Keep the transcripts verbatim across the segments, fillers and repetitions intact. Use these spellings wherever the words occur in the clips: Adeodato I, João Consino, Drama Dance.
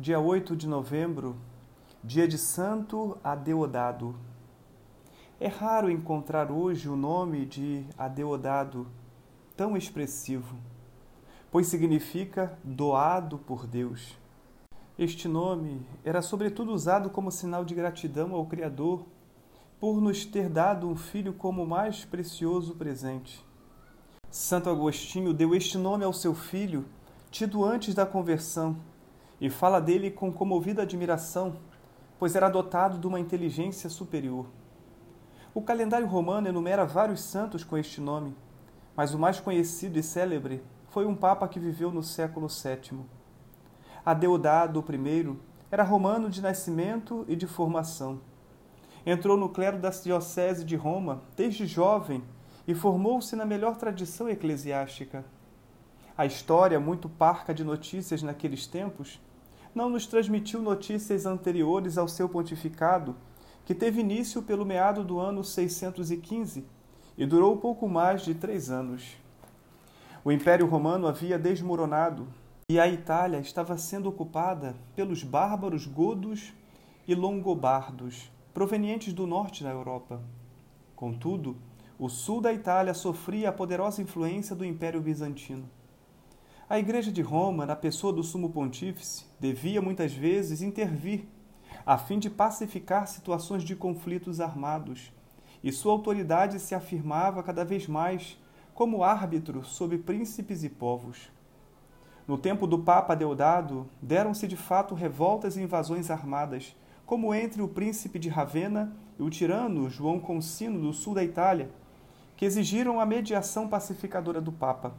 dia oito de novembro, dia de Santo Adeodato. É raro encontrar hoje o nome de Adeodato tão expressivo, pois significa doado por Deus. Este nome era sobretudo usado como sinal de gratidão ao Criador por nos ter dado um filho como o mais precioso presente. Santo Agostinho deu este nome ao seu filho, tido antes da conversão, e fala dele com comovida admiração, pois era dotado de uma inteligência superior. O calendário romano enumera vários santos com este nome, mas o mais conhecido e célebre foi um papa que viveu no século sétimo. Adeodato I era romano de nascimento e de formação. Entrou no clero da diocese de Roma desde jovem e formou-se na melhor tradição eclesiástica. A história, muito parca de notícias naqueles tempos, não nos transmitiu notícias anteriores ao seu pontificado, que teve início pelo meado do ano seiscentos e quinze e durou pouco mais de três anos. O Império Romano havia desmoronado e a Itália estava sendo ocupada pelos bárbaros godos e longobardos, provenientes do norte da Europa. Contudo, o sul da Itália sofria a poderosa influência do Império Bizantino. A Igreja de Roma, na pessoa do Sumo Pontífice, devia muitas vezes intervir, a fim de pacificar situações de conflitos armados, e sua autoridade se afirmava cada vez mais como árbitro sobre príncipes e povos. No tempo do Papa Adeodato, deram-se de fato revoltas e invasões armadas, como entre o príncipe de Ravenna e o tirano João Consino, do sul da Itália, que exigiram a mediação pacificadora do Papa.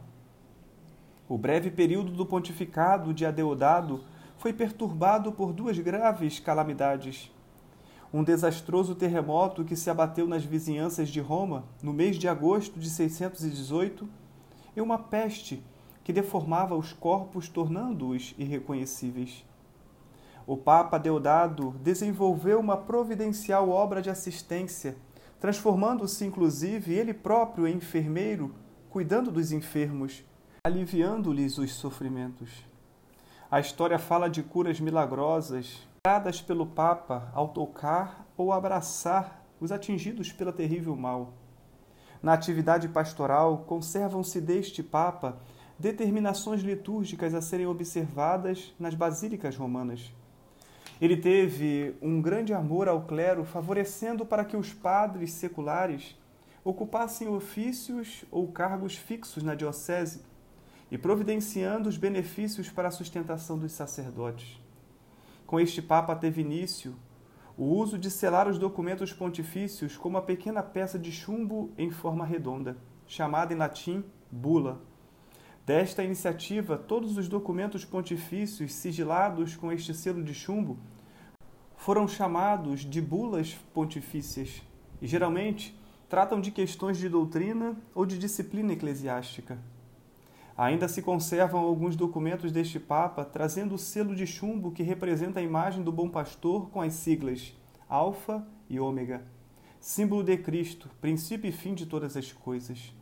O breve período do pontificado de Adeodato foi perturbado por duas graves calamidades. Um desastroso terremoto que se abateu nas vizinhanças de Roma no mês de agosto de seiscentos e dezoito e uma peste que deformava os corpos, tornando-os irreconhecíveis. O Papa Adeodato desenvolveu uma providencial obra de assistência, transformando-se inclusive ele próprio em enfermeiro, cuidando dos enfermos, aliviando-lhes os sofrimentos. A história fala de curas milagrosas dadas pelo Papa ao tocar ou abraçar os atingidos pela terrível mal. Na atividade pastoral, conservam-se deste Papa determinações litúrgicas a serem observadas nas basílicas romanas. Ele teve um grande amor ao clero, favorecendo para que os padres seculares ocupassem ofícios ou cargos fixos na diocese, e providenciando os benefícios para a sustentação dos sacerdotes. Com este Papa teve início o uso de selar os documentos pontifícios com uma pequena peça de chumbo em forma redonda, chamada em latim bula. Desta iniciativa, todos os documentos pontifícios sigilados com este selo de chumbo foram chamados de bulas pontifícias e, geralmente, tratam de questões de doutrina ou de disciplina eclesiástica. Ainda se conservam alguns documentos deste Papa, trazendo o selo de chumbo que representa a imagem do Bom Pastor com as siglas Alfa e Ômega, símbolo de Cristo, princípio e fim de todas as coisas.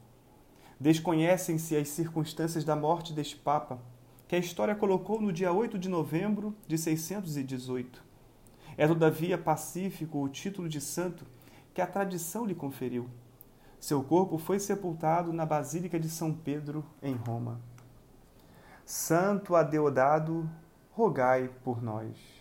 Desconhecem-se as circunstâncias da morte deste Papa, que a história colocou no dia oito de novembro de seiscentos e dezoito. É todavia pacífico o título de santo que a tradição lhe conferiu. Seu corpo foi sepultado na Basílica de São Pedro, em Roma. Santo Adeodato, rogai por nós.